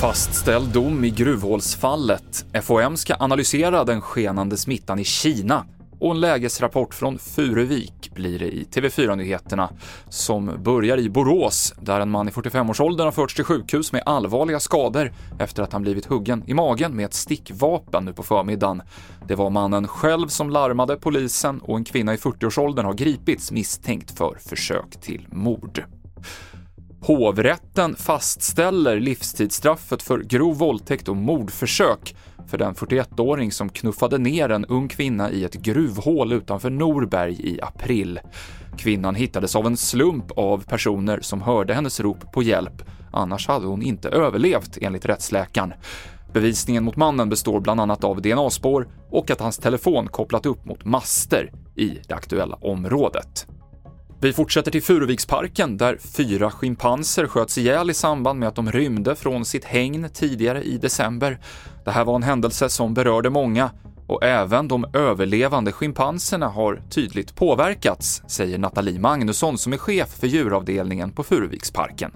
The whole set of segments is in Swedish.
Fastställd dom i gruvhålsfallet. FOM ska analysera den skenande smittan i Kina. Och en lägesrapport från Furuvik blir det i TV4-nyheterna som börjar i Borås där en man i 45-årsåldern har förts till sjukhus med allvarliga skador efter att han blivit huggen i magen med ett stickvapen nu på förmiddagen. Det var mannen själv som larmade polisen och en kvinna i 40-årsåldern har gripits misstänkt för försök till mord. Hovrätten fastställer livstidsstraffet för grov våldtäkt och mordförsök för den 41-åring som knuffade ner en ung kvinna i ett gruvhål utanför Norberg i april. Kvinnan hittades av en slump av personer som hörde hennes rop på hjälp. Annars hade hon inte överlevt enligt rättsläkaren. Bevisningen mot mannen består bland annat av DNA-spår och att hans telefon kopplat upp mot master i det aktuella området. Vi fortsätter till Furuviksparken där 4 schimpanser sköts ihjäl i samband med att de rymde från sitt hägn tidigare i december. Det här var en händelse som berörde många och även de överlevande schimpanserna har tydligt påverkats, säger Nathalie Magnusson som är chef för djuravdelningen på Furuviksparken.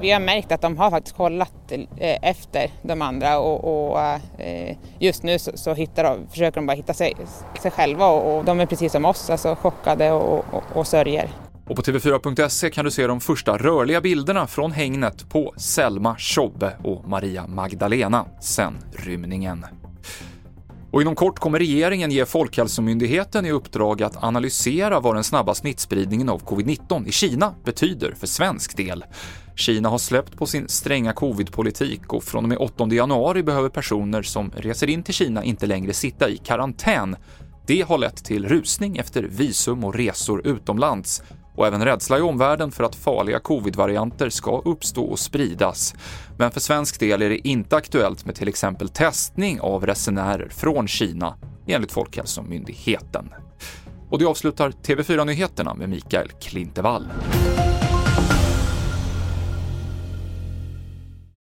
Vi har märkt att de har faktiskt kollat efter de andra och just nu så försöker de bara hitta sig själva och de är precis som oss, alltså chockade och sörjer. Och på tv4.se kan du se de första rörliga bilderna från hägnet på Selma Schobbe och Maria Magdalena sen rymningen. Och inom kort kommer regeringen ge Folkhälsomyndigheten i uppdrag att analysera vad den snabba smittspridningen av covid-19 i Kina betyder för svensk del. Kina har släppt på sin stränga covid-politik och från och med 8 januari behöver personer som reser in till Kina inte längre sitta i karantän. Det har lett till rusning efter visum och resor utomlands och även rädsla i omvärlden för att farliga covid-varianter ska uppstå och spridas. Men för svensk del är det inte aktuellt med till exempel testning av resenärer från Kina enligt Folkhälsomyndigheten. Och det avslutar TV4-nyheterna med Mikael Klintevall.